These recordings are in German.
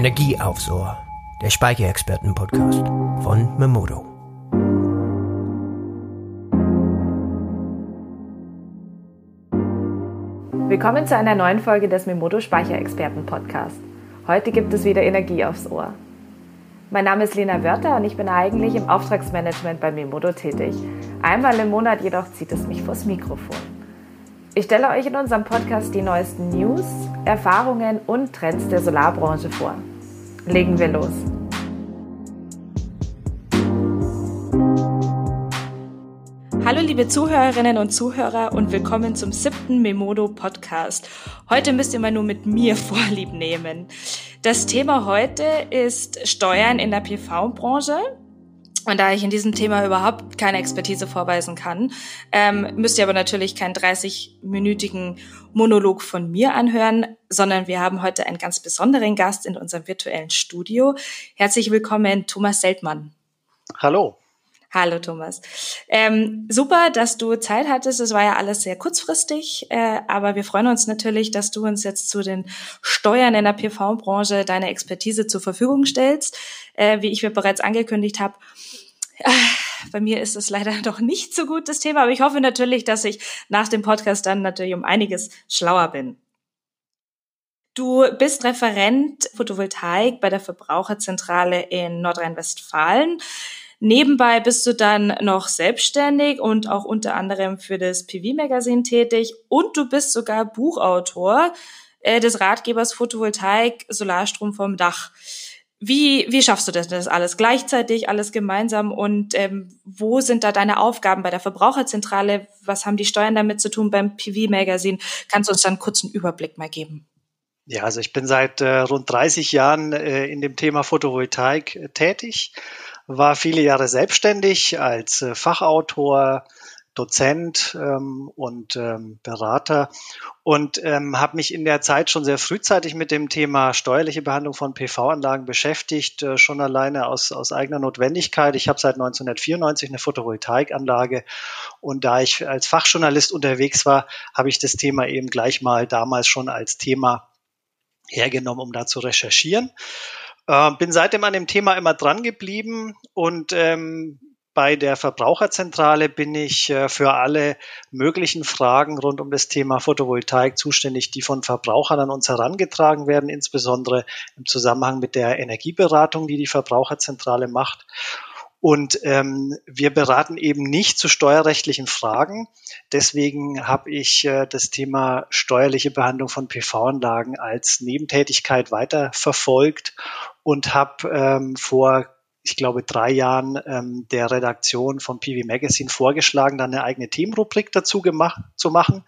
Energieaufs Ohr, der Speicherexperten-Podcast von Memodo. Willkommen zu einer neuen Folge des Memodo Speicherexperten-Podcast. Heute gibt es wieder Energie aufs Ohr. Mein Name ist Lena Wörter und ich bin eigentlich im Auftragsmanagement bei Memodo tätig. Einmal im Monat jedoch zieht es mich vors Mikrofon. Ich stelle euch in unserem Podcast die neuesten News, Erfahrungen und Trends der Solarbranche vor. Legen wir los. Hallo liebe Zuhörerinnen und Zuhörer und willkommen zum 7. Memodo Podcast. Heute müsst ihr mal nur mit mir Vorlieb nehmen. Das Thema heute ist Steuern in der PV-Branche. Und da ich in diesem Thema überhaupt keine Expertise vorweisen kann, müsst ihr aber natürlich keinen 30-minütigen Monolog von mir anhören, sondern wir haben heute einen ganz besonderen Gast in unserem virtuellen Studio. Herzlich willkommen, Thomas Seltmann. Hallo. Hallo, Thomas. Super, dass du Zeit hattest. Es war ja alles sehr kurzfristig, aber wir freuen uns natürlich, dass du uns jetzt zu den Steuern in der PV-Branche deine Expertise zur Verfügung stellst. Wie ich mir bereits angekündigt habe, bei mir ist es leider doch nicht so gut, das Thema, aber ich hoffe natürlich, dass ich nach dem Podcast dann natürlich um einiges schlauer bin. Du bist Referent Photovoltaik bei der Verbraucherzentrale in Nordrhein-Westfalen. Nebenbei bist du dann noch selbstständig und auch unter anderem für das PV-Magazin tätig und du bist sogar Buchautor des Ratgebers Photovoltaik Solarstrom vom Dach. Wie schaffst du das alles gleichzeitig, alles gemeinsam und wo sind da deine Aufgaben bei der Verbraucherzentrale? Was haben die Steuern damit zu tun beim PV-Magazin? Kannst du uns dann kurz einen Überblick mal geben? Ja, also ich bin seit rund 30 Jahren in dem Thema Photovoltaik tätig, war viele Jahre selbstständig als Fachautor, Dozent und Berater und habe mich in der Zeit schon sehr frühzeitig mit dem Thema steuerliche Behandlung von PV-Anlagen beschäftigt, schon alleine aus eigener Notwendigkeit. Ich habe seit 1994 eine Photovoltaikanlage und da ich als Fachjournalist unterwegs war, habe ich das Thema eben gleich mal damals schon als Thema hergenommen, um da zu recherchieren. Bin seitdem an dem Thema immer dran geblieben und bei der Verbraucherzentrale bin ich für alle möglichen Fragen rund um das Thema Photovoltaik zuständig, die von Verbrauchern an uns herangetragen werden, insbesondere im Zusammenhang mit der Energieberatung, die die Verbraucherzentrale macht. Und wir beraten eben nicht zu steuerrechtlichen Fragen. Deswegen habe ich das Thema steuerliche Behandlung von PV-Anlagen als Nebentätigkeit weiterverfolgt und habe vor, ich glaube, 3 Jahren der Redaktion von PV-Magazin vorgeschlagen, dann eine eigene Themenrubrik dazu zu machen.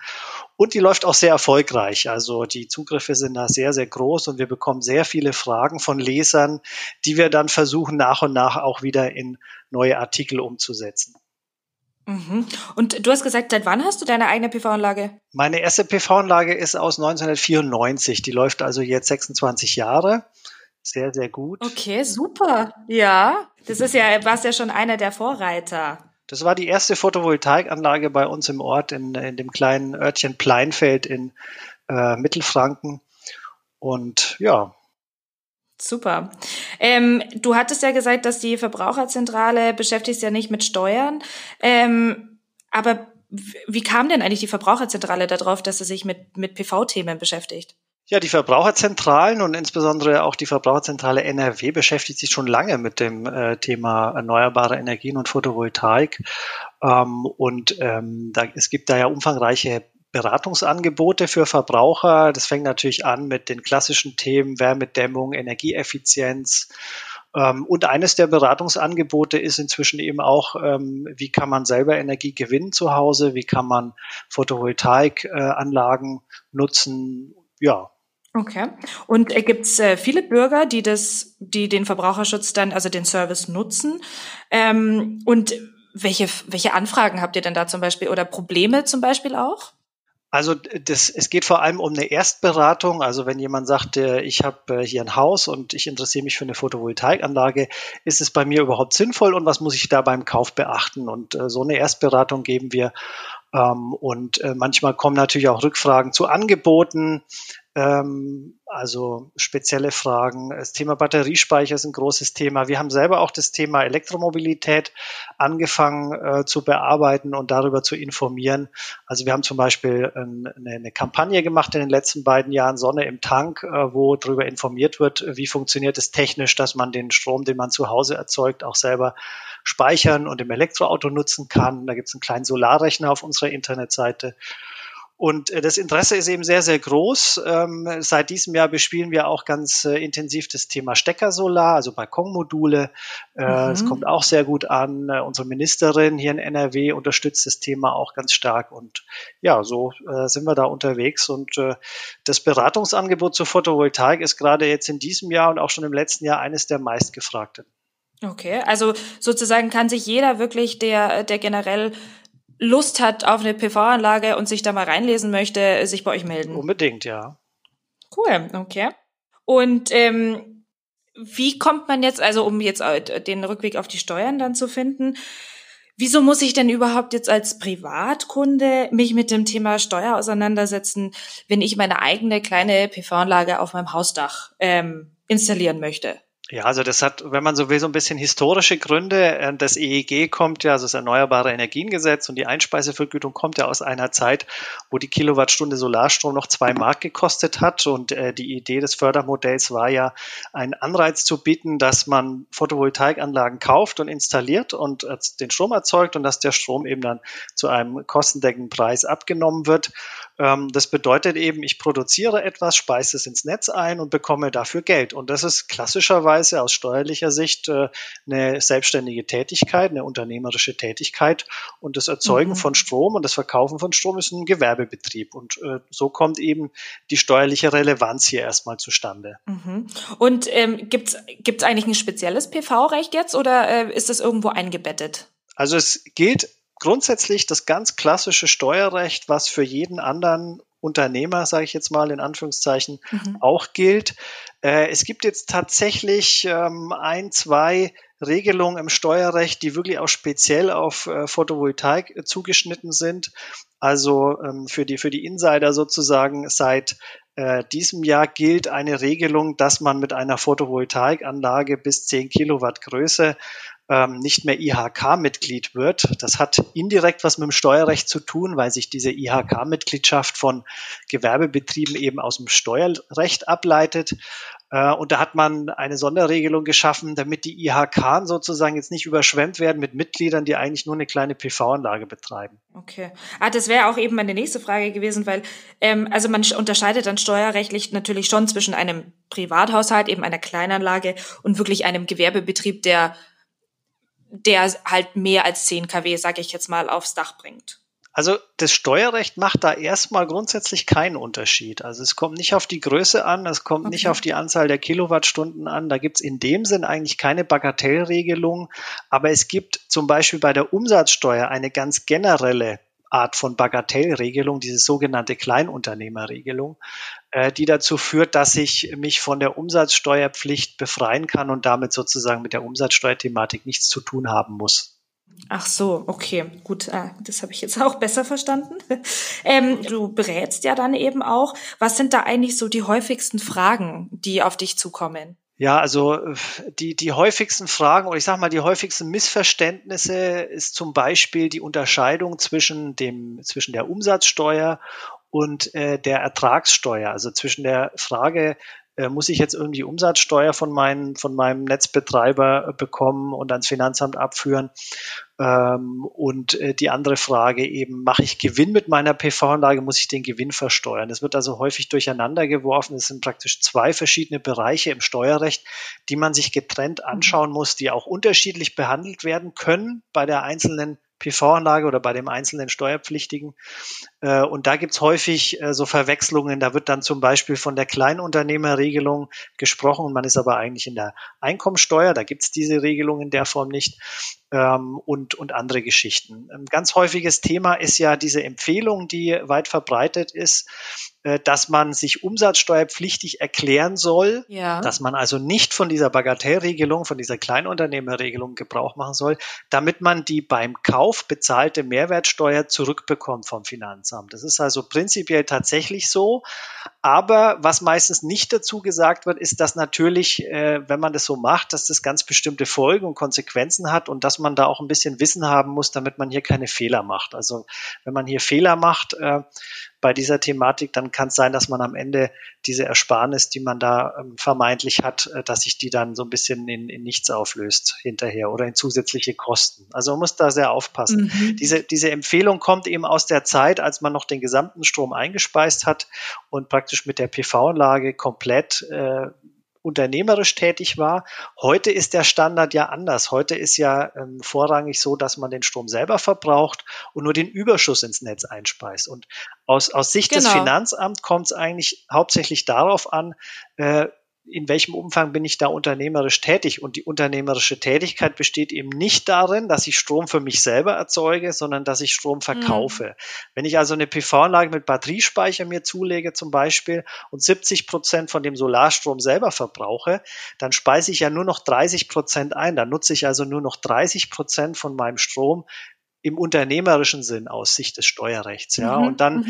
Und die läuft auch sehr erfolgreich. Also die Zugriffe sind da sehr, sehr groß und wir bekommen sehr viele Fragen von Lesern, die wir dann versuchen, nach und nach auch wieder in neue Artikel umzusetzen. Mhm. Und du hast gesagt, seit wann hast du deine eigene PV-Anlage? Meine erste PV-Anlage ist aus 1994. Die läuft also jetzt 26 Jahre. Sehr, sehr gut. Okay, super. Ja, das ist ja, warst ja schon einer der Vorreiter. Das war die erste Photovoltaikanlage bei uns im Ort, in dem kleinen Örtchen Pleinfeld in Mittelfranken. Und ja. Super. Du hattest ja gesagt, dass die Verbraucherzentrale beschäftigt sich ja nicht mit Steuern. Aber wie kam denn eigentlich die Verbraucherzentrale darauf, dass sie sich mit PV-Themen beschäftigt? Ja, die Verbraucherzentralen und insbesondere auch die Verbraucherzentrale NRW beschäftigt sich schon lange mit dem Thema erneuerbare Energien und Photovoltaik. Es gibt da ja umfangreiche Beratungsangebote für Verbraucher. Das fängt natürlich an mit den klassischen Themen Wärmedämmung, Energieeffizienz. Und eines der Beratungsangebote ist inzwischen eben auch, wie kann man selber Energie gewinnen zu Hause, wie kann man Photovoltaikanlagen nutzen. Ja. Okay. Und gibt es viele Bürger, die den Verbraucherschutz dann, also den Service nutzen? Und welche Anfragen habt ihr denn da zum Beispiel oder Probleme zum Beispiel auch? Also es geht vor allem um eine Erstberatung. Also wenn jemand sagt, ich habe hier ein Haus und ich interessiere mich für eine Photovoltaikanlage, ist es bei mir überhaupt sinnvoll und was muss ich da beim Kauf beachten? Und so eine Erstberatung geben wir Und manchmal kommen natürlich auch Rückfragen zu Angeboten, also spezielle Fragen. Das Thema Batteriespeicher ist ein großes Thema. Wir haben selber auch das Thema Elektromobilität angefangen zu bearbeiten und darüber zu informieren. Also wir haben zum Beispiel eine Kampagne gemacht in den letzten beiden Jahren, Sonne im Tank, wo darüber informiert wird, wie funktioniert es technisch, dass man den Strom, den man zu Hause erzeugt, auch selber speichern und im Elektroauto nutzen kann. Da gibt es einen kleinen Solarrechner auf unserer Internetseite. Und das Interesse ist eben sehr, sehr groß. Seit diesem Jahr bespielen wir auch ganz intensiv das Thema Steckersolar, also Balkonmodule. Das kommt auch sehr gut an. Unsere Ministerin hier in NRW unterstützt das Thema auch ganz stark. Und ja, so sind wir da unterwegs. Und das Beratungsangebot zur Photovoltaik ist gerade jetzt in diesem Jahr und auch schon im letzten Jahr eines der meistgefragten. Okay, also sozusagen kann sich jeder wirklich, der generell Lust hat auf eine PV-Anlage und sich da mal reinlesen möchte, sich bei euch melden. Unbedingt, ja. Cool, okay. Und wie kommt man jetzt, also um jetzt den Rückweg auf die Steuern dann zu finden, wieso muss ich denn überhaupt jetzt als Privatkunde mich mit dem Thema Steuer auseinandersetzen, wenn ich meine eigene kleine PV-Anlage auf meinem Hausdach installieren möchte? Ja, also das hat, wenn man so will, so ein bisschen historische Gründe. Das EEG kommt ja, also das Erneuerbare-Energien-Gesetz, und die Einspeisevergütung kommt ja aus einer Zeit, wo die Kilowattstunde Solarstrom noch 2 Mark gekostet hat. Und die Idee des Fördermodells war ja, einen Anreiz zu bieten, dass man Photovoltaikanlagen kauft und installiert und den Strom erzeugt und dass der Strom eben dann zu einem kostendeckenden Preis abgenommen wird. Das bedeutet eben, ich produziere etwas, speise es ins Netz ein und bekomme dafür Geld. Und das ist klassischerweise aus steuerlicher Sicht eine selbstständige Tätigkeit, eine unternehmerische Tätigkeit, und das Erzeugen von Strom und das Verkaufen von Strom ist ein Gewerbebetrieb, und so kommt eben die steuerliche Relevanz hier erstmal zustande. Mhm. Und gibt's eigentlich ein spezielles PV-Recht jetzt, oder ist das irgendwo eingebettet? Also es gilt grundsätzlich das ganz klassische Steuerrecht, was für jeden anderen Unternehmer, sage ich jetzt mal in Anführungszeichen, auch gilt. Es gibt jetzt tatsächlich 1, 2 Regelungen im Steuerrecht, die wirklich auch speziell auf Photovoltaik zugeschnitten sind. Also für die Insider sozusagen, seit diesem Jahr gilt eine Regelung, dass man mit einer Photovoltaikanlage bis 10 Kilowatt Größe nicht mehr IHK-Mitglied wird. Das hat indirekt was mit dem Steuerrecht zu tun, weil sich diese IHK-Mitgliedschaft von Gewerbebetrieben eben aus dem Steuerrecht ableitet. Und da hat man eine Sonderregelung geschaffen, damit die IHK sozusagen jetzt nicht überschwemmt werden mit Mitgliedern, die eigentlich nur eine kleine PV-Anlage betreiben. Okay. Ah, das wäre auch eben meine nächste Frage gewesen, weil also man unterscheidet dann steuerrechtlich natürlich schon zwischen einem Privathaushalt, eben einer Kleinanlage, und wirklich einem Gewerbebetrieb, der halt mehr als 10 kW, sage ich jetzt mal, aufs Dach bringt. Also das Steuerrecht macht da erstmal grundsätzlich keinen Unterschied. Also es kommt nicht auf die Größe an, es kommt nicht auf die Anzahl der Kilowattstunden an. Da gibt es in dem Sinn eigentlich keine Bagatellregelung. Aber es gibt zum Beispiel bei der Umsatzsteuer eine ganz generelle Art von Bagatellregelung, diese sogenannte Kleinunternehmerregelung, die dazu führt, dass ich mich von der Umsatzsteuerpflicht befreien kann und damit sozusagen mit der Umsatzsteuerthematik nichts zu tun haben muss. Ach so, okay, gut, das habe ich jetzt auch besser verstanden. Du berätst ja dann eben auch. Was sind da eigentlich so die häufigsten Fragen, die auf dich zukommen? Ja, also die häufigsten Fragen, oder ich sage mal, die häufigsten Missverständnisse ist zum Beispiel die Unterscheidung zwischen der Umsatzsteuer und der Ertragssteuer, also zwischen der Frage, muss ich jetzt irgendwie Umsatzsteuer von meinem Netzbetreiber bekommen und ans Finanzamt abführen? Und die andere Frage eben, mache ich Gewinn mit meiner PV-Anlage, muss ich den Gewinn versteuern? Das wird also häufig durcheinander geworfen. Es sind praktisch 2 verschiedene Bereiche im Steuerrecht, die man sich getrennt anschauen muss, die auch unterschiedlich behandelt werden können bei der einzelnen PV-Anlage oder bei dem einzelnen Steuerpflichtigen. Und da gibt es häufig so Verwechslungen. Da wird dann zum Beispiel von der Kleinunternehmerregelung gesprochen und man ist aber eigentlich in der Einkommensteuer. Da gibt es diese Regelung in der Form nicht. Und andere Geschichten. Ein ganz häufiges Thema ist ja diese Empfehlung, die weit verbreitet ist, dass man sich umsatzsteuerpflichtig erklären soll, ja, dass man also nicht von dieser Bagatellregelung, von dieser Kleinunternehmerregelung Gebrauch machen soll, damit man die beim Kauf bezahlte Mehrwertsteuer zurückbekommt vom Finanzamt. Das ist also prinzipiell tatsächlich so. Aber was meistens nicht dazu gesagt wird, ist, dass natürlich, wenn man das so macht, dass das ganz bestimmte Folgen und Konsequenzen hat und dass man da auch ein bisschen Wissen haben muss, damit man hier keine Fehler macht. Also wenn man hier Fehler macht bei dieser Thematik, dann kann es sein, dass man am Ende diese Ersparnis, die man da vermeintlich hat, dass sich die dann so ein bisschen in nichts auflöst hinterher oder in zusätzliche Kosten. Also man muss da sehr aufpassen. Mhm. Diese Empfehlung kommt eben aus der Zeit, als man noch den gesamten Strom eingespeist hat und praktisch mit der PV-Anlage komplett unternehmerisch tätig war. Heute ist der Standard ja anders. Heute ist ja vorrangig so, dass man den Strom selber verbraucht und nur den Überschuss ins Netz einspeist. Und aus Sicht des Finanzamts kommt es eigentlich hauptsächlich darauf an, in welchem Umfang bin ich da unternehmerisch tätig? Und die unternehmerische Tätigkeit besteht eben nicht darin, dass ich Strom für mich selber erzeuge, sondern dass ich Strom verkaufe. Mhm. Wenn ich also eine PV-Anlage mit Batteriespeicher mir zulege zum Beispiel und 70% von dem Solarstrom selber verbrauche, dann speise ich ja nur noch 30% ein. Dann nutze ich also nur noch 30% von meinem Strom im unternehmerischen Sinn aus Sicht des Steuerrechts, ja. Und dann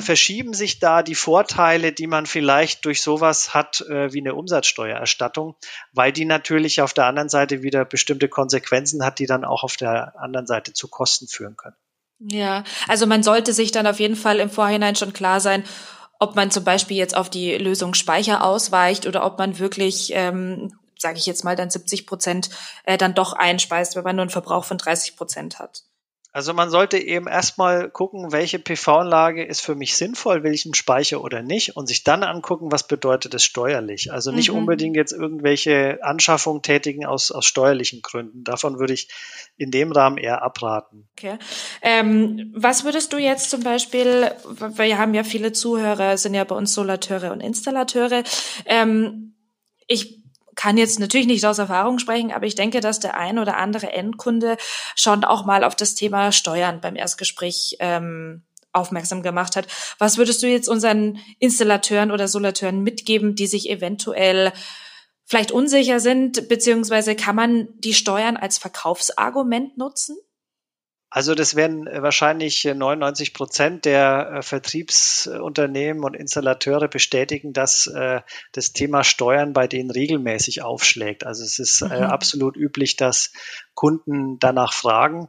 verschieben sich da die Vorteile, die man vielleicht durch sowas hat, wie eine Umsatzsteuererstattung, weil die natürlich auf der anderen Seite wieder bestimmte Konsequenzen hat, die dann auch auf der anderen Seite zu Kosten führen können. Ja, also man sollte sich dann auf jeden Fall im Vorhinein schon klar sein, ob man zum Beispiel jetzt auf die Lösung Speicher ausweicht oder ob man wirklich, sage ich jetzt mal, dann 70% dann doch einspeist, wenn man nur einen Verbrauch von 30% hat. Also man sollte eben erstmal gucken, welche PV-Anlage ist für mich sinnvoll, will ich einen Speicher oder nicht, und sich dann angucken, was bedeutet es steuerlich. Also nicht unbedingt jetzt irgendwelche Anschaffungen tätigen aus steuerlichen Gründen. Davon würde ich in dem Rahmen eher abraten. Okay. Was würdest du jetzt zum Beispiel, wir haben ja viele Zuhörer, sind ja bei uns Solateure und Installateure. Ich kann jetzt natürlich nicht aus Erfahrung sprechen, aber ich denke, dass der ein oder andere Endkunde schon auch mal auf das Thema Steuern beim Erstgespräch aufmerksam gemacht hat. Was würdest du jetzt unseren Installateuren oder Solateuren mitgeben, die sich eventuell vielleicht unsicher sind, beziehungsweise kann man die Steuern als Verkaufsargument nutzen? Also das werden wahrscheinlich 99% der Vertriebsunternehmen und Installateure bestätigen, dass das Thema Steuern bei denen regelmäßig aufschlägt. Also es ist absolut üblich, dass Kunden danach fragen.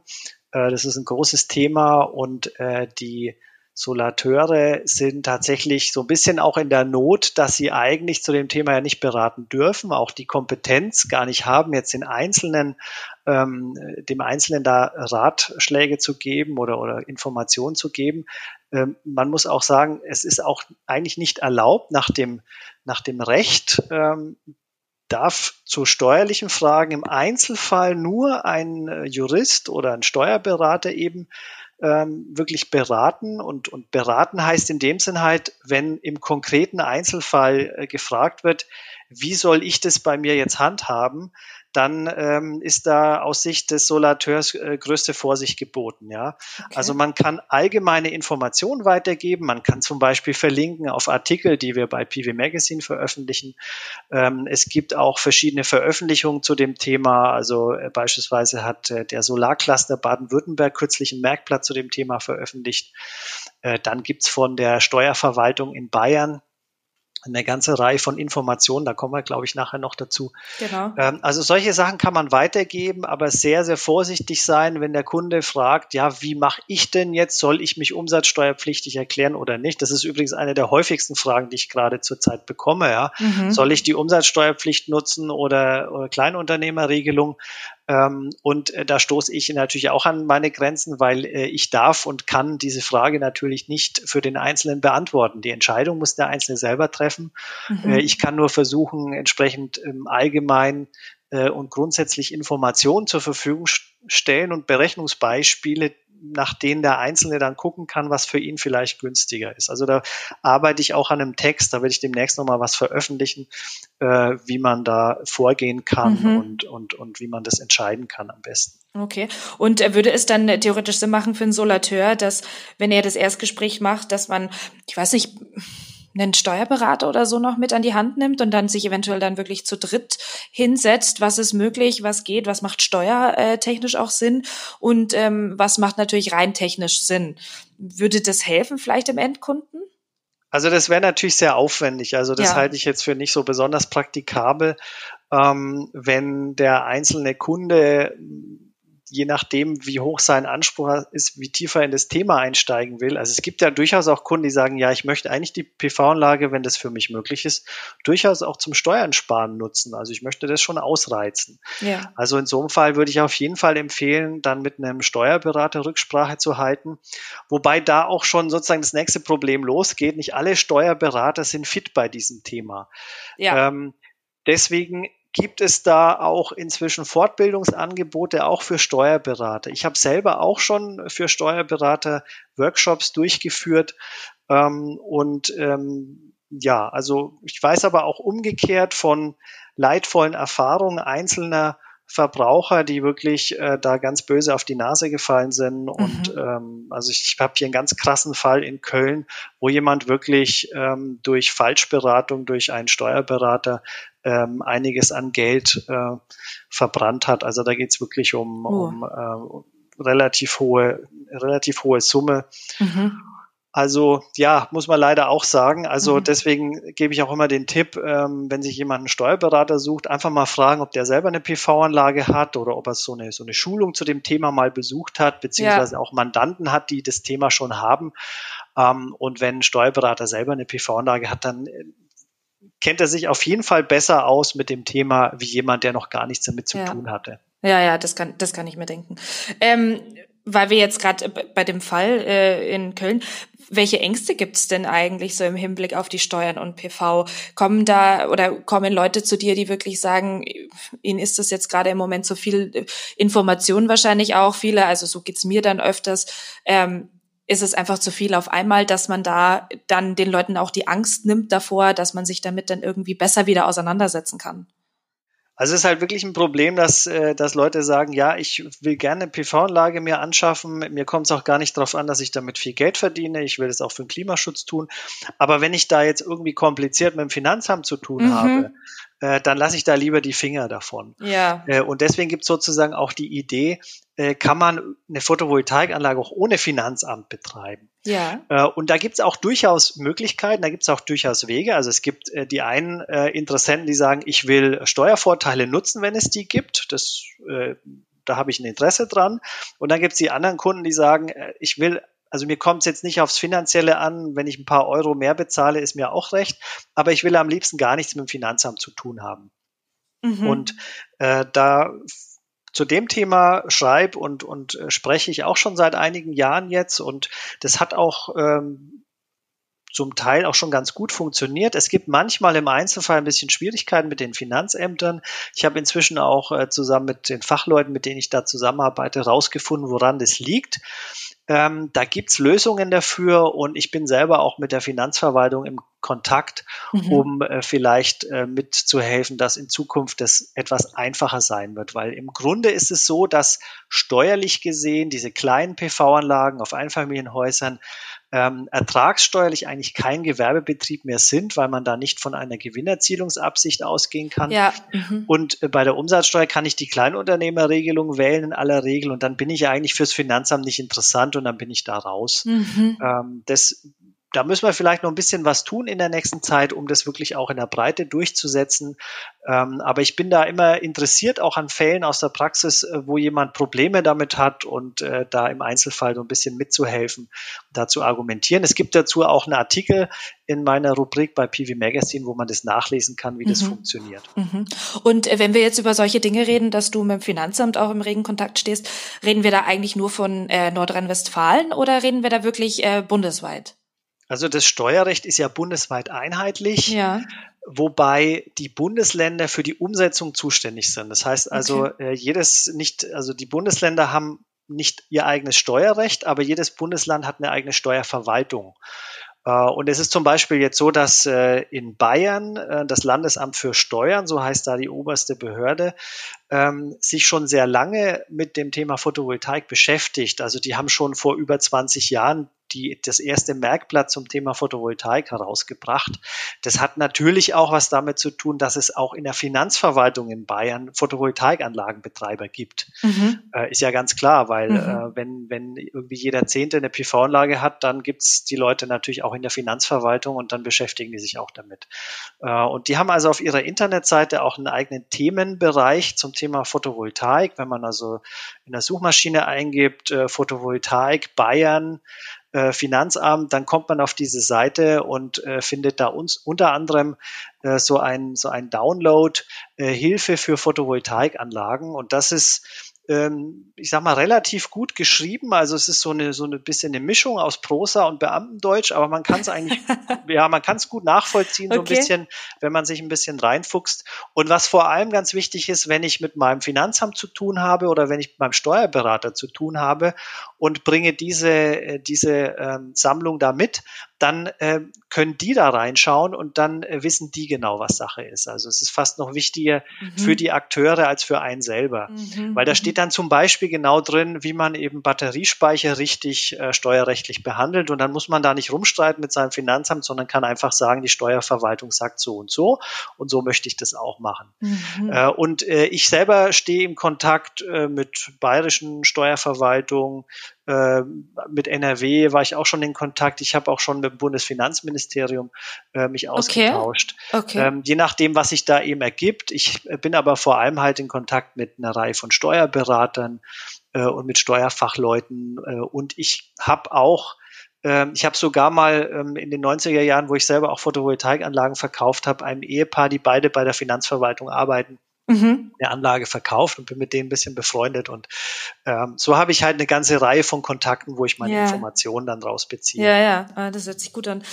Das ist ein großes Thema und die Solateure sind tatsächlich so ein bisschen auch in der Not, dass sie eigentlich zu dem Thema ja nicht beraten dürfen, auch die Kompetenz gar nicht haben, jetzt den Einzelnen, dem Einzelnen da Ratschläge zu geben oder Informationen zu geben. Man muss auch sagen, es ist auch eigentlich nicht erlaubt nach dem Recht, darf zu steuerlichen Fragen im Einzelfall nur ein Jurist oder ein Steuerberater eben wirklich beraten, und beraten heißt in dem Sinn halt, wenn im konkreten Einzelfall gefragt wird, wie soll ich das bei mir jetzt handhaben, dann ist da aus Sicht des Solateurs größte Vorsicht geboten. Ja? Okay. Also man kann allgemeine Informationen weitergeben, man kann zum Beispiel verlinken auf Artikel, die wir bei PV-Magazin veröffentlichen. Es gibt auch verschiedene Veröffentlichungen zu dem Thema, also beispielsweise hat der Solarcluster Baden-Württemberg kürzlich einen Merkblatt zu dem Thema veröffentlicht. Dann gibt es von der Steuerverwaltung in Bayern eine ganze Reihe von Informationen, da kommen wir, glaube ich, nachher noch dazu. Genau. Also solche Sachen kann man weitergeben, aber sehr, sehr vorsichtig sein, wenn der Kunde fragt, ja, wie mache ich denn jetzt, soll ich mich umsatzsteuerpflichtig erklären oder nicht? Das ist übrigens eine der häufigsten Fragen, die ich gerade zurzeit bekomme. Ja. Mhm. Soll ich die Umsatzsteuerpflicht nutzen oder Kleinunternehmerregelung? Und da stoße ich natürlich auch an meine Grenzen, weil ich darf und kann diese Frage natürlich nicht für den Einzelnen beantworten. Die Entscheidung muss der Einzelne selber treffen. Mhm. Ich kann nur versuchen, entsprechend allgemein und grundsätzlich Informationen zur Verfügung stellen und Berechnungsbeispiele, nach denen der Einzelne dann gucken kann, was für ihn vielleicht günstiger ist. Also da arbeite ich auch an einem Text, da werde ich demnächst nochmal was veröffentlichen, wie man da vorgehen kann und wie man das entscheiden kann am besten. Okay. Und würde es dann theoretisch Sinn machen für einen Solateur, dass, wenn er das Erstgespräch macht, dass man, ich weiß nicht, einen Steuerberater oder so noch mit an die Hand nimmt und dann sich eventuell dann wirklich zu dritt hinsetzt, was ist möglich, was geht, was macht steuertechnisch auch Sinn und was macht natürlich rein technisch Sinn. Würde das helfen vielleicht dem Endkunden? Also das wäre natürlich sehr aufwendig. Also das halte ich jetzt für nicht so besonders praktikabel, wenn der einzelne Kunde, je nachdem, wie hoch sein Anspruch ist, wie tiefer in das Thema einsteigen will. Also es gibt ja durchaus auch Kunden, die sagen, ja, ich möchte eigentlich die PV-Anlage, wenn das für mich möglich ist, durchaus auch zum Steuern sparen nutzen. Also ich möchte das schon ausreizen. Ja. Also in so einem Fall würde ich auf jeden Fall empfehlen, dann mit einem Steuerberater Rücksprache zu halten. Wobei da auch schon sozusagen das nächste Problem losgeht. Nicht alle Steuerberater sind fit bei diesem Thema. Ja. Deswegen gibt es da auch inzwischen Fortbildungsangebote auch für Steuerberater. Ich habe selber auch schon für Steuerberater Workshops durchgeführt also ich weiß aber auch umgekehrt von leidvollen Erfahrungen einzelner Verbraucher, die wirklich da ganz böse auf die Nase gefallen sind. Mhm. Und also ich habe hier einen ganz krassen Fall in Köln, wo jemand wirklich durch Falschberatung, durch einen Steuerberater einiges an Geld verbrannt hat. Also da geht es wirklich um relativ hohe Summe. Mhm. Also ja, muss man leider auch sagen. Also deswegen gebe ich auch immer den Tipp, wenn sich jemand einen Steuerberater sucht, einfach mal fragen, ob der selber eine PV-Anlage hat oder ob er so eine Schulung zu dem Thema mal besucht hat, beziehungsweise auch Mandanten hat, die das Thema schon haben. Und wenn ein Steuerberater selber eine PV-Anlage hat, dann kennt er sich auf jeden Fall besser aus mit dem Thema, wie jemand, der noch gar nichts damit zu tun hatte. Ja, das kann ich mir denken. Weil wir jetzt gerade bei dem Fall in Köln, welche Ängste gibt's denn eigentlich so im Hinblick auf die Steuern und PV? Kommen Leute zu dir, die wirklich sagen, ihnen ist das jetzt gerade im Moment so viel Information wahrscheinlich auch, viele, also so geht's mir dann öfters, ist es einfach zu viel auf einmal, dass man da dann den Leuten auch die Angst nimmt davor, dass man sich damit dann irgendwie besser wieder auseinandersetzen kann? Also es ist halt wirklich ein Problem, dass Leute sagen, ja, ich will gerne eine PV-Anlage mir anschaffen. Mir kommt es auch gar nicht darauf an, dass ich damit viel Geld verdiene. Ich will das auch für den Klimaschutz tun. Aber wenn ich da jetzt irgendwie kompliziert mit dem Finanzamt zu tun habe, dann lasse ich da lieber die Finger davon. Ja. Und deswegen gibt es sozusagen auch die Idee, kann man eine Photovoltaikanlage auch ohne Finanzamt betreiben. Ja. Und da gibt es auch durchaus Möglichkeiten, da gibt es auch durchaus Wege. Also es gibt die einen Interessenten, die sagen, ich will Steuervorteile nutzen, wenn es die gibt. Da habe ich ein Interesse dran. Und dann gibt es die anderen Kunden, die sagen, also mir kommt es jetzt nicht aufs Finanzielle an, wenn ich ein paar Euro mehr bezahle, ist mir auch recht. Aber ich will am liebsten gar nichts mit dem Finanzamt zu tun haben. Mhm. Und zu dem Thema schreibe und spreche ich auch schon seit einigen Jahren jetzt und das hat auch zum Teil auch schon ganz gut funktioniert. Es gibt manchmal im Einzelfall ein bisschen Schwierigkeiten mit den Finanzämtern. Ich habe inzwischen auch zusammen mit den Fachleuten, mit denen ich da zusammenarbeite, rausgefunden, woran das liegt. Da gibt's Lösungen dafür und ich bin selber auch mit der Finanzverwaltung im Kontakt, um vielleicht mitzuhelfen, dass in Zukunft das etwas einfacher sein wird. Weil im Grunde ist es so, dass steuerlich gesehen diese kleinen PV-Anlagen auf Einfamilienhäusern ertragssteuerlich eigentlich kein Gewerbebetrieb mehr sind, weil man da nicht von einer Gewinnerzielungsabsicht ausgehen kann. Ja. Mhm. Und bei der Umsatzsteuer kann ich die Kleinunternehmerregelung wählen in aller Regel und dann bin ich ja eigentlich fürs Finanzamt nicht interessant und dann bin ich da raus. Mhm. Da müssen wir vielleicht noch ein bisschen was tun in der nächsten Zeit, um das wirklich auch in der Breite durchzusetzen. Aber ich bin da immer interessiert, auch an Fällen aus der Praxis, wo jemand Probleme damit hat und da im Einzelfall so ein bisschen mitzuhelfen, da zu argumentieren. Es gibt dazu auch einen Artikel in meiner Rubrik bei PV-Magazin, wo man das nachlesen kann, wie das funktioniert. Mhm. Und wenn wir jetzt über solche Dinge reden, dass du mit dem Finanzamt auch im regen Kontakt stehst, reden wir da eigentlich nur von Nordrhein-Westfalen oder reden wir da wirklich bundesweit? Also das Steuerrecht ist ja bundesweit einheitlich, wobei die Bundesländer für die Umsetzung zuständig sind. Das heißt also, die Bundesländer haben nicht ihr eigenes Steuerrecht, aber jedes Bundesland hat eine eigene Steuerverwaltung. Und es ist zum Beispiel jetzt so, dass in Bayern das Landesamt für Steuern, so heißt da die oberste Behörde, sich schon sehr lange mit dem Thema Photovoltaik beschäftigt. Also die haben schon vor über 20 Jahren das erste Merkblatt zum Thema Photovoltaik herausgebracht. Das hat natürlich auch was damit zu tun, dass es auch in der Finanzverwaltung in Bayern Photovoltaikanlagenbetreiber gibt. Mhm. Ist ja ganz klar, weil wenn irgendwie jeder Zehnte eine PV-Anlage hat, dann gibt es die Leute natürlich auch in der Finanzverwaltung und dann beschäftigen die sich auch damit. Und die haben also auf ihrer Internetseite auch einen eigenen Themenbereich zum Thema Photovoltaik. Wenn man also in der Suchmaschine eingibt, Photovoltaik Bayern, Finanzamt, dann kommt man auf diese Seite und findet da uns unter anderem so ein Download Hilfe für Photovoltaikanlagen, und das ist, ich sag mal, relativ gut geschrieben. Also es ist so eine bisschen eine Mischung aus Prosa und Beamtendeutsch, aber man kann es eigentlich, ja, man kann es gut nachvollziehen, okay, so ein bisschen, wenn man sich ein bisschen reinfuchst. Und was vor allem ganz wichtig ist, wenn ich mit meinem Finanzamt zu tun habe oder wenn ich mit meinem Steuerberater zu tun habe und bringe diese Sammlung da mit, dann können die da reinschauen und dann wissen die genau, was Sache ist. Also es ist fast noch wichtiger für die Akteure als für einen selber. Weil da steht dann zum Beispiel genau drin, wie man eben Batteriespeicher richtig steuerrechtlich behandelt. Und dann muss man da nicht rumstreiten mit seinem Finanzamt, sondern kann einfach sagen, die Steuerverwaltung sagt so und so. Und so möchte ich das auch machen. Ich selber stehe im Kontakt mit bayerischen Steuerverwaltungen. Mit NRW war ich auch schon in Kontakt. Ich habe auch schon mit dem Bundesfinanzministerium mich ausgetauscht. Okay. Je nachdem, was sich da eben ergibt. Ich bin aber vor allem halt in Kontakt mit einer Reihe von Steuerberatern und mit Steuerfachleuten. Und ich habe sogar mal in den 90er Jahren, wo ich selber auch Photovoltaikanlagen verkauft habe, einem Ehepaar, die beide bei der Finanzverwaltung arbeiten, eine Anlage verkauft und bin mit denen ein bisschen befreundet, und so habe ich halt eine ganze Reihe von Kontakten, wo ich meine Informationen dann draus beziehe. Ja, das hört sich gut an.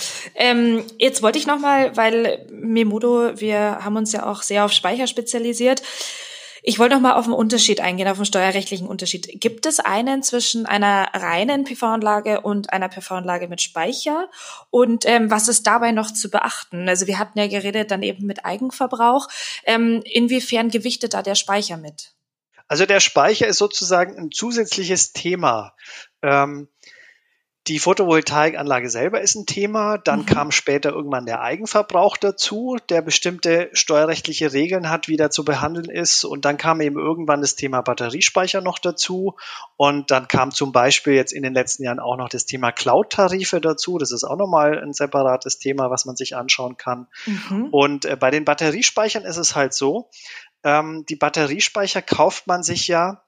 Jetzt wollte ich nochmal, weil Memodo, wir haben uns ja auch sehr auf Speicher spezialisiert, ich wollte nochmal auf den Unterschied eingehen, auf den steuerrechtlichen Unterschied. Gibt es einen zwischen einer reinen PV-Anlage und einer PV-Anlage mit Speicher? Und was ist dabei noch zu beachten? Also wir hatten ja geredet dann eben mit Eigenverbrauch. Inwiefern gewichtet da der Speicher mit? Also der Speicher ist sozusagen ein zusätzliches Thema. Die Photovoltaikanlage selber ist ein Thema, dann kam später irgendwann der Eigenverbrauch dazu, der bestimmte steuerrechtliche Regeln hat, wie der zu behandeln ist, und dann kam eben irgendwann das Thema Batteriespeicher noch dazu, und dann kam zum Beispiel jetzt in den letzten Jahren auch noch das Thema Cloud-Tarife dazu, das ist auch nochmal ein separates Thema, was man sich anschauen kann. Und bei den Batteriespeichern ist es halt so, die Batteriespeicher kauft man sich ja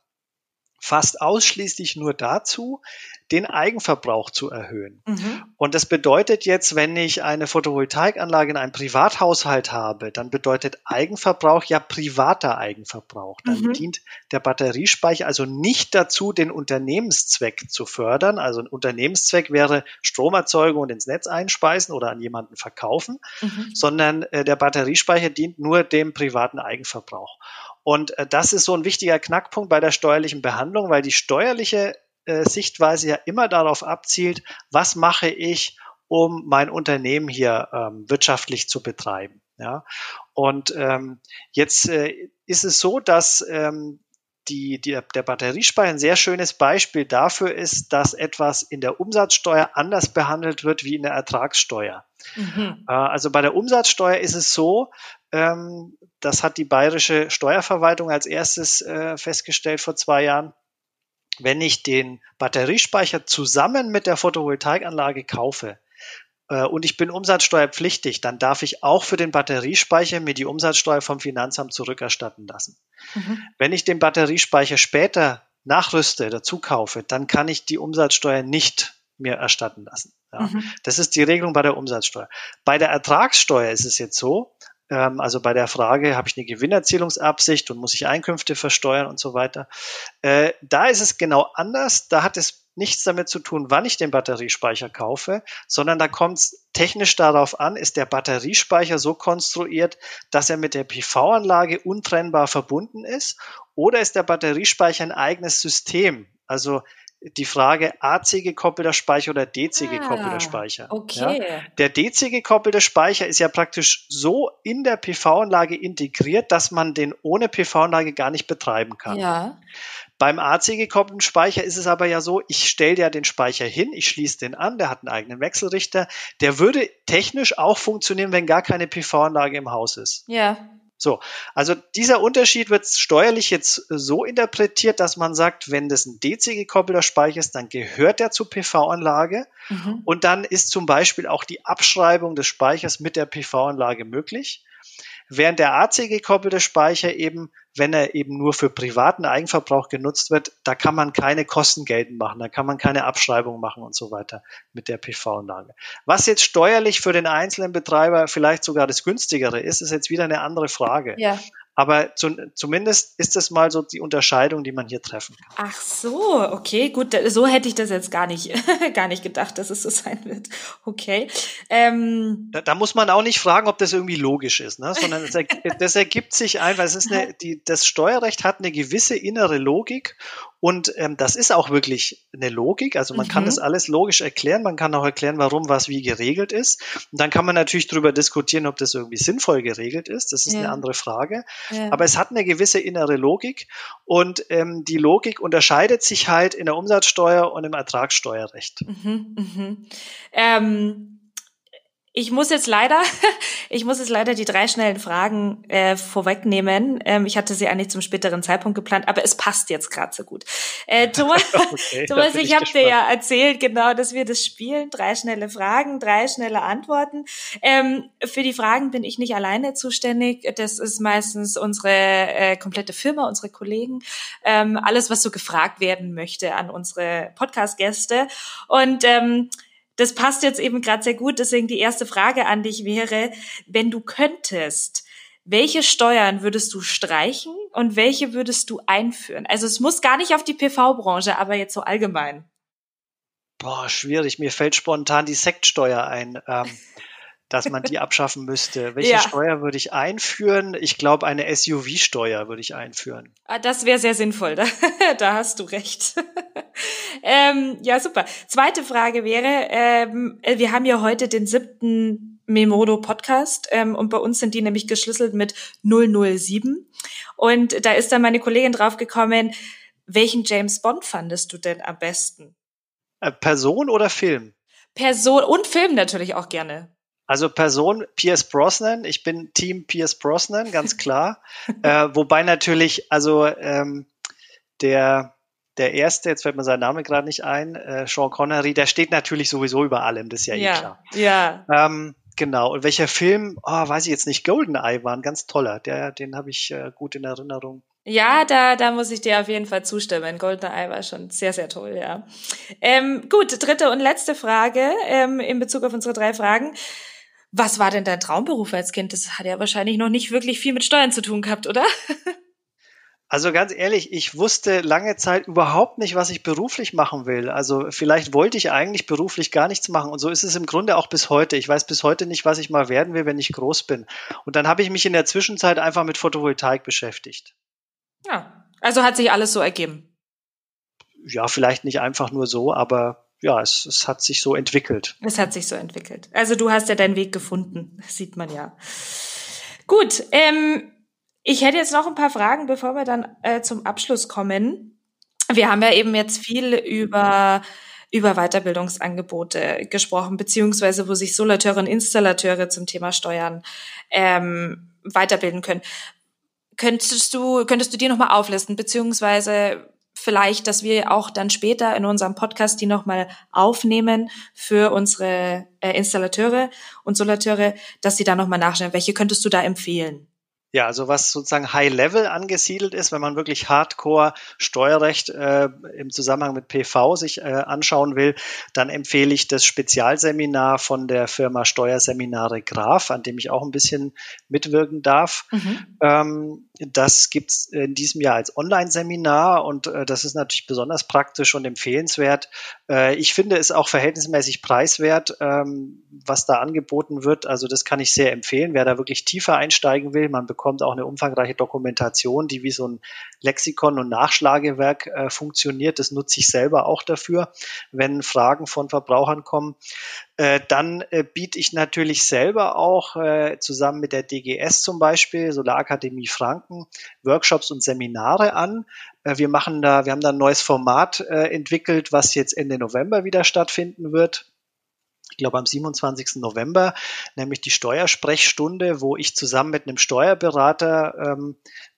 fast ausschließlich nur dazu, den Eigenverbrauch zu erhöhen. Und das bedeutet jetzt, wenn ich eine Photovoltaikanlage in einem Privathaushalt habe, dann bedeutet Eigenverbrauch ja privater Eigenverbrauch. Dann dient der Batteriespeicher also nicht dazu, den Unternehmenszweck zu fördern. Also ein Unternehmenszweck wäre Stromerzeugung und ins Netz einspeisen oder an jemanden verkaufen, sondern der Batteriespeicher dient nur dem privaten Eigenverbrauch. Und das ist so ein wichtiger Knackpunkt bei der steuerlichen Behandlung, weil die steuerliche Sichtweise ja immer darauf abzielt, was mache ich, um mein Unternehmen hier wirtschaftlich zu betreiben. Ja? Und jetzt ist es so, dass der Batteriespeicher ein sehr schönes Beispiel dafür ist, dass etwas in der Umsatzsteuer anders behandelt wird wie in der Ertragssteuer. Also bei der Umsatzsteuer ist es so, das hat die Bayerische Steuerverwaltung als erstes festgestellt vor 2 Jahren, wenn ich den Batteriespeicher zusammen mit der Photovoltaikanlage kaufe und ich bin umsatzsteuerpflichtig, dann darf ich auch für den Batteriespeicher mir die Umsatzsteuer vom Finanzamt zurückerstatten lassen. Wenn ich den Batteriespeicher später nachrüste, dazu kaufe, dann kann ich die Umsatzsteuer nicht mir erstatten lassen. Ja. Das ist die Regelung bei der Umsatzsteuer. Bei der Ertragssteuer ist es jetzt so, also bei der Frage, habe ich eine Gewinnerzielungsabsicht und muss ich Einkünfte versteuern und so weiter. Da ist es genau anders. Da hat es nichts damit zu tun, wann ich den Batteriespeicher kaufe, sondern da kommt es technisch darauf an, ist der Batteriespeicher so konstruiert, dass er mit der PV-Anlage untrennbar verbunden ist, oder ist der Batteriespeicher ein eigenes System? Also die Frage AC-gekoppelter Speicher oder DC-gekoppelter Speicher. Okay. Ja? Der DC-gekoppelte Speicher ist ja praktisch so in der PV-Anlage integriert, dass man den ohne PV-Anlage gar nicht betreiben kann. Ja. Beim AC-gekoppelten Speicher ist es aber ja so, ich stelle ja den Speicher hin, ich schließe den an, der hat einen eigenen Wechselrichter. Der würde technisch auch funktionieren, wenn gar keine PV-Anlage im Haus ist. Ja. So, also dieser Unterschied wird steuerlich jetzt so interpretiert, dass man sagt, wenn das ein DC-gekoppelter Speicher ist, dann gehört der zur PV-Anlage und dann ist zum Beispiel auch die Abschreibung des Speichers mit der PV-Anlage möglich. Während der AC-gekoppelte Speicher eben, wenn er eben nur für privaten Eigenverbrauch genutzt wird, da kann man keine Kosten geltend machen, da kann man keine Abschreibung machen und so weiter mit der PV-Anlage. Was jetzt steuerlich für den einzelnen Betreiber vielleicht sogar das günstigere ist, ist jetzt wieder eine andere Frage. Ja. Aber zumindest ist das mal so die Unterscheidung, die man hier treffen kann. Ach so, okay, gut, so hätte ich das jetzt gar nicht gedacht, dass es so sein wird. Okay. Da muss man auch nicht fragen, ob das irgendwie logisch ist, ne? Sondern das ergibt sich einfach. Es ist das Steuerrecht hat eine gewisse innere Logik und das ist auch wirklich eine Logik. Also man kann das alles logisch erklären. Man kann auch erklären, warum was wie geregelt ist. Und dann kann man natürlich darüber diskutieren, ob das irgendwie sinnvoll geregelt ist. Das ist eine andere Frage. Ja. Aber es hat eine gewisse innere Logik und die Logik unterscheidet sich halt in der Umsatzsteuer und im Ertragssteuerrecht. Ich muss jetzt leider die drei schnellen Fragen vorwegnehmen. Ich hatte sie eigentlich zum späteren Zeitpunkt geplant, aber es passt jetzt gerade so gut. Thomas, ich habe dir ja erzählt, genau, dass wir das spielen. Drei schnelle Fragen, drei schnelle Antworten. Für die Fragen bin ich nicht alleine zuständig. Das ist meistens unsere komplette Firma, unsere Kollegen. Alles, was so gefragt werden möchte an unsere Podcast-Gäste. Und das passt jetzt eben gerade sehr gut, deswegen die erste Frage an dich wäre, wenn du könntest, welche Steuern würdest du streichen und welche würdest du einführen? Also es muss gar nicht auf die PV-Branche, aber jetzt so allgemein. Boah, schwierig. Mir fällt spontan die Sektsteuer ein, dass man die abschaffen müsste. Welche Steuer würde ich einführen? Ich glaube, eine SUV-Steuer würde ich einführen. Ah, das wäre sehr sinnvoll, da hast du recht. Ja, super. Zweite Frage wäre, wir haben ja heute den 7. Memodo-Podcast und bei uns sind die nämlich geschlüsselt mit 007 und da ist dann meine Kollegin drauf gekommen, welchen James Bond fandest du denn am besten? Person oder Film? Person und Film natürlich auch gerne. Also Person, Pierce Brosnan, ich bin Team Pierce Brosnan, ganz klar, wobei natürlich, also der erste, jetzt fällt mir sein Name gerade nicht ein, Sean Connery, der steht natürlich sowieso über allem, das ist ja eh klar. Ja. Genau, und welcher Film, weiß ich jetzt nicht, GoldenEye war ein ganz toller, den habe ich gut in Erinnerung. Ja, da muss ich dir auf jeden Fall zustimmen. GoldenEye war schon sehr, sehr toll, ja. Gut, dritte und letzte Frage in Bezug auf unsere drei Fragen. Was war denn dein Traumberuf als Kind? Das hat ja wahrscheinlich noch nicht wirklich viel mit Steuern zu tun gehabt, oder? Also ganz ehrlich, ich wusste lange Zeit überhaupt nicht, was ich beruflich machen will. Also vielleicht wollte ich eigentlich beruflich gar nichts machen. Und so ist es im Grunde auch bis heute. Ich weiß bis heute nicht, was ich mal werden will, wenn ich groß bin. Und dann habe ich mich in der Zwischenzeit einfach mit Photovoltaik beschäftigt. Ja, also hat sich alles so ergeben. Ja, vielleicht nicht einfach nur so, aber ja, es hat sich so entwickelt. Es hat sich so entwickelt. Also du hast ja deinen Weg gefunden, sieht man ja. Gut, ich hätte jetzt noch ein paar Fragen, bevor wir dann zum Abschluss kommen. Wir haben ja eben jetzt viel über Weiterbildungsangebote gesprochen, beziehungsweise wo sich Solateure und Installateure zum Thema Steuern weiterbilden können. Könntest du die nochmal auflisten, beziehungsweise vielleicht, dass wir auch dann später in unserem Podcast die nochmal aufnehmen für unsere Installateure und Solateure, dass sie da nochmal nachschauen. Welche könntest du da empfehlen? Ja, also was sozusagen High-Level angesiedelt ist, wenn man wirklich Hardcore-Steuerrecht im Zusammenhang mit PV sich anschauen will, dann empfehle ich das Spezialseminar von der Firma Steuerseminare Graf, an dem ich auch ein bisschen mitwirken darf. Das gibt's in diesem Jahr als Online-Seminar und das ist natürlich besonders praktisch und empfehlenswert. Ich finde es auch verhältnismäßig preiswert, was da angeboten wird. Also das kann ich sehr empfehlen. Wer da wirklich tiefer einsteigen will, man bekommt bekommt auch eine umfangreiche Dokumentation, die wie so ein Lexikon und Nachschlagewerk funktioniert. Das nutze ich selber auch dafür, wenn Fragen von Verbrauchern kommen. Dann biete ich natürlich selber auch zusammen mit der DGS zum Beispiel, Solarakademie Franken, Workshops und Seminare an. Wir haben da ein neues Format entwickelt, was jetzt Ende November wieder stattfinden wird. Ich glaube am 27. November, nämlich die Steuersprechstunde, wo ich zusammen mit einem Steuerberater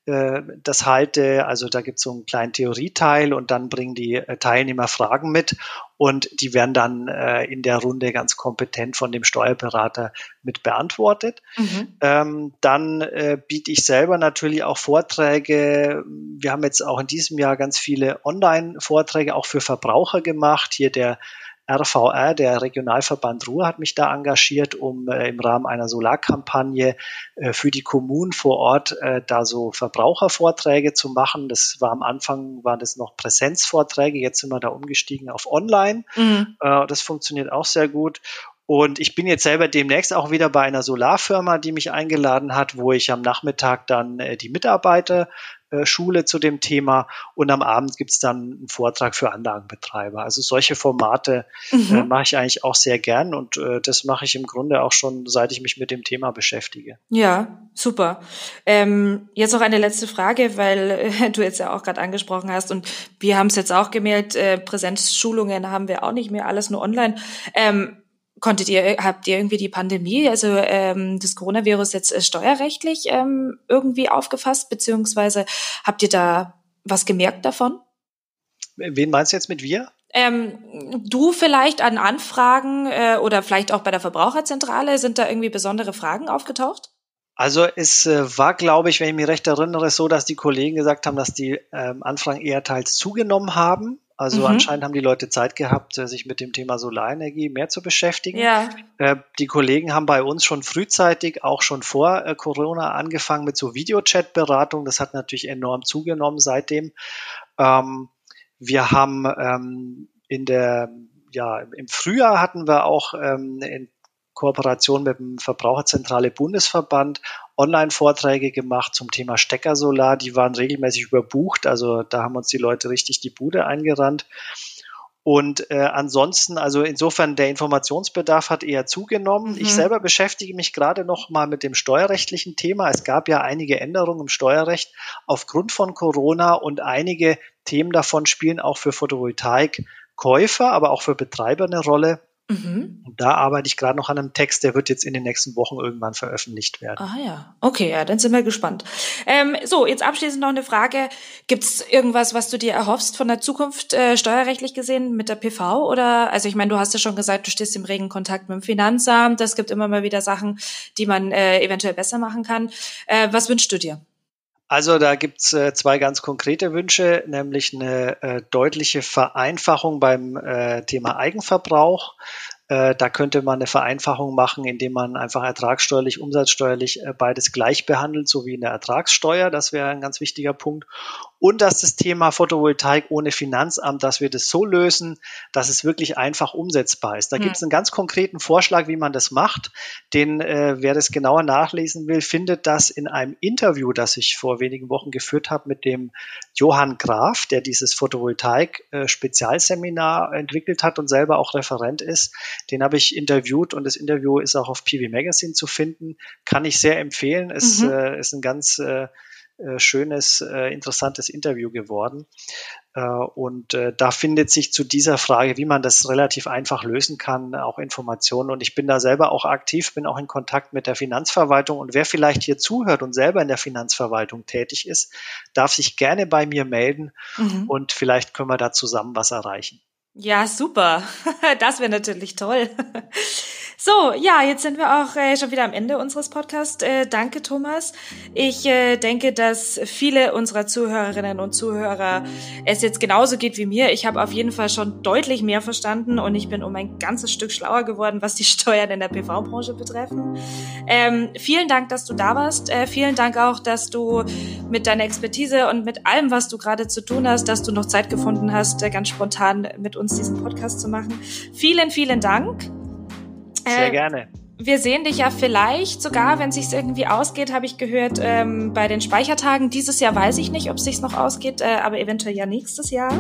das halte. Also da gibt es so einen kleinen Theorieteil und dann bringen die Teilnehmer Fragen mit und die werden dann in der Runde ganz kompetent von dem Steuerberater mit beantwortet. Mhm. Dann biete ich selber natürlich auch Vorträge. Wir haben jetzt auch in diesem Jahr ganz viele Online-Vorträge auch für Verbraucher gemacht. Hier der RVR, der Regionalverband Ruhr, hat mich da engagiert, um im Rahmen einer Solarkampagne für die Kommunen vor Ort da so Verbrauchervorträge zu machen. Am Anfang waren das noch Präsenzvorträge, jetzt sind wir da umgestiegen auf online. Mhm. Das funktioniert auch sehr gut. Und ich bin jetzt selber demnächst auch wieder bei einer Solarfirma, die mich eingeladen hat, wo ich am Nachmittag dann die Mitarbeiter schule zu dem Thema und am Abend gibt es dann einen Vortrag für Anlagenbetreiber. Also solche Formate mache ich eigentlich auch sehr gern und das mache ich im Grunde auch schon, seit ich mich mit dem Thema beschäftige. Ja, super. Jetzt noch eine letzte Frage, weil du jetzt ja auch gerade angesprochen hast und wir haben es jetzt auch gemerkt, Präsenzschulungen haben wir auch nicht mehr, alles nur online. Habt ihr irgendwie die Pandemie, also das Coronavirus jetzt steuerrechtlich irgendwie aufgefasst, beziehungsweise habt ihr da was gemerkt davon? Wen meinst du jetzt mit wir? Du vielleicht an Anfragen oder vielleicht auch bei der Verbraucherzentrale, sind da irgendwie besondere Fragen aufgetaucht? Also es war, glaube ich, wenn ich mich recht erinnere, so, dass die Kollegen gesagt haben, dass die Anfragen eher teils zugenommen haben. Also anscheinend haben die Leute Zeit gehabt, sich mit dem Thema Solarenergie mehr zu beschäftigen. Ja. Die Kollegen haben bei uns schon frühzeitig, auch schon vor Corona, angefangen mit so Videochat-Beratung. Das hat natürlich enorm zugenommen seitdem. Wir haben im Frühjahr hatten wir auch in Kooperation mit dem Verbraucherzentrale Bundesverband Online-Vorträge gemacht zum Thema Steckersolar. Die waren regelmäßig überbucht, also da haben uns die Leute richtig die Bude eingerannt. Und ansonsten, also insofern, der Informationsbedarf hat eher zugenommen. Mhm. Ich selber beschäftige mich gerade noch mal mit dem steuerrechtlichen Thema. Es gab ja einige Änderungen im Steuerrecht aufgrund von Corona und einige Themen davon spielen auch für Photovoltaikkäufer, aber auch für Betreiber eine Rolle. Mhm. Und da arbeite ich gerade noch an einem Text, der wird jetzt in den nächsten Wochen irgendwann veröffentlicht werden. Ah ja, okay, ja, dann sind wir gespannt. Jetzt abschließend noch eine Frage. Gibt es irgendwas, was du dir erhoffst von der Zukunft, steuerrechtlich gesehen, mit der PV? Oder, also ich meine, du hast ja schon gesagt, du stehst im regen Kontakt mit dem Finanzamt. Es gibt immer mal wieder Sachen, die man eventuell besser machen kann. Was wünschst du dir? Also da gibt's zwei ganz konkrete Wünsche, nämlich eine deutliche Vereinfachung beim Thema Eigenverbrauch. Da könnte man eine Vereinfachung machen, indem man einfach ertragssteuerlich, umsatzsteuerlich beides gleich behandelt, so wie in der Ertragssteuer. Das wäre ein ganz wichtiger Punkt. Und dass das Thema Photovoltaik ohne Finanzamt, dass wir das so lösen, dass es wirklich einfach umsetzbar ist. Da gibt es einen ganz konkreten Vorschlag, wie man das macht. Wer das genauer nachlesen will, findet das in einem Interview, das ich vor wenigen Wochen geführt habe mit dem Johann Graf, der dieses Photovoltaik-Spezialseminar entwickelt hat und selber auch Referent ist. Den habe ich interviewt und das Interview ist auch auf PV-Magazin zu finden. Kann ich sehr empfehlen. Es ist ein ganz schönes, interessantes Interview geworden. Und da findet sich zu dieser Frage, wie man das relativ einfach lösen kann, auch Informationen. Und ich bin da selber auch aktiv, bin auch in Kontakt mit der Finanzverwaltung. Und wer vielleicht hier zuhört und selber in der Finanzverwaltung tätig ist, darf sich gerne bei mir melden. Und vielleicht können wir da zusammen was erreichen. Ja, super. Das wäre natürlich toll. So, ja, jetzt sind wir auch schon wieder am Ende unseres Podcasts. Danke, Thomas. Ich denke, dass viele unserer Zuhörerinnen und Zuhörer es jetzt genauso geht wie mir. Ich habe auf jeden Fall schon deutlich mehr verstanden und ich bin um ein ganzes Stück schlauer geworden, was die Steuern in der PV-Branche betreffen. Vielen Dank, dass du da warst. Vielen Dank auch, dass du mit deiner Expertise und mit allem, was du gerade zu tun hast, dass du noch Zeit gefunden hast, ganz spontan mit uns diesen Podcast zu machen. Vielen, vielen Dank. Sehr gerne. Wir sehen dich ja vielleicht sogar, wenn es sich irgendwie ausgeht, habe ich gehört, bei den Speichertagen. Dieses Jahr weiß ich nicht, ob es sich noch ausgeht, aber eventuell ja nächstes Jahr.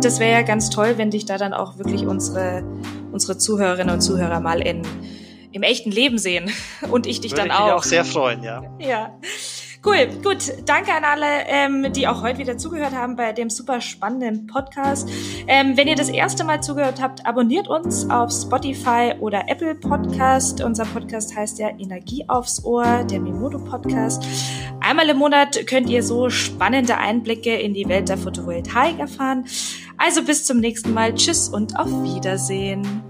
Das wäre ja ganz toll, wenn dich da dann auch wirklich unsere Zuhörerinnen und Zuhörer mal im echten Leben sehen und ich dich würde dann auch. Würde mich auch sehr freuen, ja. Ja. Cool, gut. Danke an alle, die auch heute wieder zugehört haben bei dem super spannenden Podcast. Wenn ihr das erste Mal zugehört habt, abonniert uns auf Spotify oder Apple Podcast. Unser Podcast heißt ja Energie aufs Ohr, der Memodo Podcast. Einmal im Monat könnt ihr so spannende Einblicke in die Welt der Photovoltaik erfahren. Also bis zum nächsten Mal. Tschüss und auf Wiedersehen.